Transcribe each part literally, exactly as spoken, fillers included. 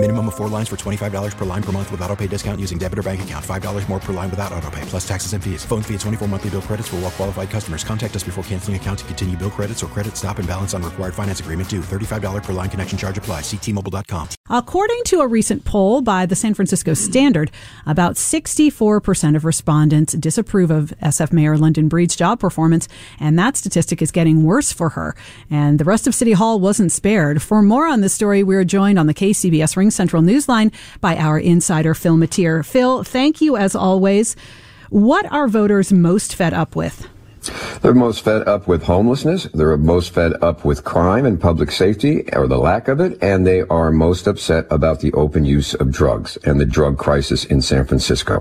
Minimum of four lines for twenty-five dollars per line per month with auto pay discount using debit or bank account. five dollars more per line without auto pay, plus taxes and fees. Phone fee at twenty-four monthly bill credits for well qualified customers. Contact us before canceling account to continue bill credits or credit stop and balance on required finance agreement due. thirty-five dollars per line connection charge applies. See T Mobile dot com. According to a recent poll by the San Francisco Standard, about sixty-four percent of respondents disapprove of S F Mayor London Breed's job performance, and that statistic is getting worse for her. And the rest of City Hall wasn't spared. For more on this story, we're joined on the K C B S Ring Central Newsline by our insider, Phil Mateer. Phil, thank you as always. What are voters most fed up with? They're most fed up with homelessness. They're most fed up with crime and public safety, or the lack of it. And they are most upset about the open use of drugs and the drug crisis in San Francisco.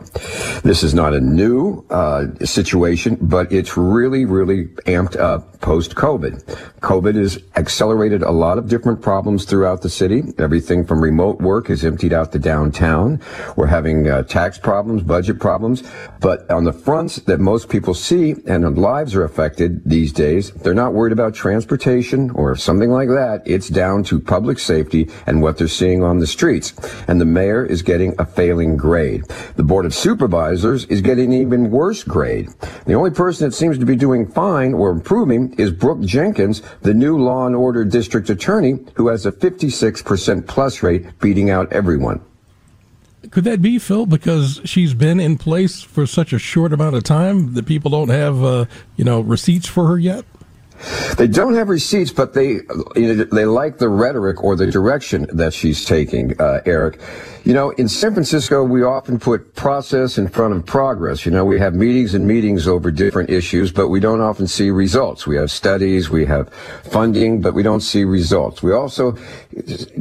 This is not a new uh, situation, but it's really, really amped up post-COVID. COVID has accelerated a lot of different problems throughout the city. Everything from remote work has emptied out the downtown. We're having uh, tax problems, budget problems. But on the fronts that most people see and a lot lives are affected these days, they're not worried about transportation or something like that. It's down to public safety and what they're seeing on the streets. And the mayor is getting a failing grade. The Board of Supervisors is getting an even worse grade. The only person that seems to be doing fine or improving is Brooke Jenkins, the new law and order district attorney, who has a fifty-six percent plus rate, beating out everyone. Could that be, Phil, because she's been in place for such a short amount of time that people don't have, uh, you know, receipts for her yet? They don't have receipts, but they you know, they like the rhetoric or the direction that she's taking, uh, Eric. You know, in San Francisco, we often put process in front of progress. You know, we have meetings and meetings over different issues, but we don't often see results. We have studies, we have funding, but we don't see results. We also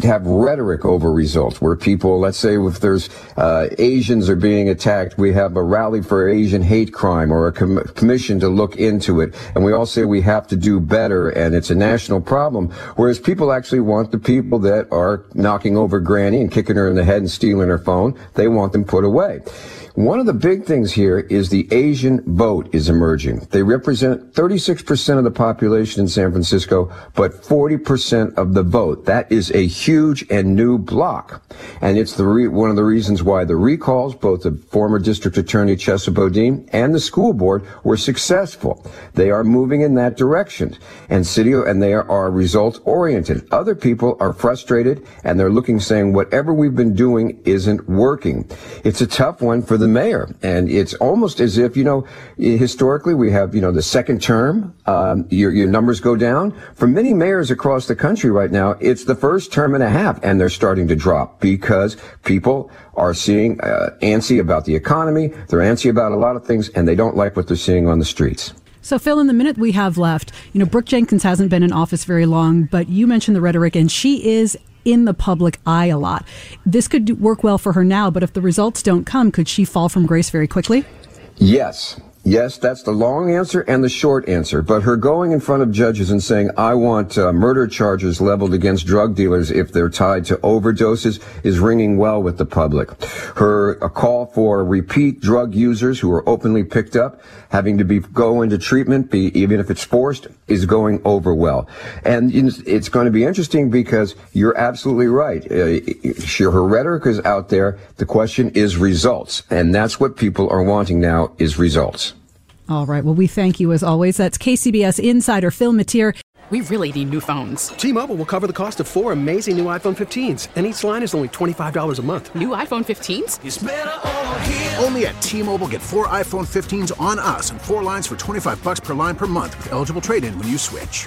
have rhetoric over results where people, let's say if there's uh, Asians are being attacked, we have a rally for Asian hate crime or a com- commission to look into it. And we all say we have to do do better, and it's a national problem, whereas people actually want the people that are knocking over Granny and kicking her in the head and stealing her phone, they want them put away. One of the big things here is the Asian vote is emerging. They represent thirty-six percent of the population in San Francisco, but forty percent of the vote. That is a huge and new bloc. And it's the re- one of the reasons why the recalls, both the former district attorney Chesa Bodine and the school board, were successful. They are moving in that direction. And city and they are results oriented. Other people are frustrated and they're looking, saying whatever we've been doing isn't working. It's a tough one for the The mayor, and it's almost as if, you know, historically we have, you know, the second term, um, your, your numbers go down. For many mayors across the country right now, it's the first term and a half, and they're starting to drop because people are seeing uh, antsy about the economy, they're antsy about a lot of things, and they don't like what they're seeing on the streets. So, Phil, in the minute we have left, you know, Brooke Jenkins hasn't been in office very long, but you mentioned the rhetoric, and she is in the public eye a lot. This could do, work well for her now, but if the results don't come, could she fall from grace very quickly? Yes. Yes, that's the long answer and the short answer. But her going in front of judges and saying, I want uh, murder charges leveled against drug dealers if they're tied to overdoses, is ringing well with the public. Her a call for repeat drug users who are openly picked up, having to be go into treatment, be, even if it's forced, is going over well. And it's going to be interesting because you're absolutely right. Uh, she, her rhetoric is out there. The question is results. And that's what people are wanting now, is results. All right. Well, we thank you as always. That's K C B S insider Phil Mateer. We really need new phones. T-Mobile will cover the cost of four amazing new iPhone fifteens, and each line is only twenty-five dollars a month. New iPhone fifteens? It's better over here. Only at T-Mobile, get four iPhone fifteens on us and four lines for twenty-five dollars per line per month with eligible trade-in when you switch.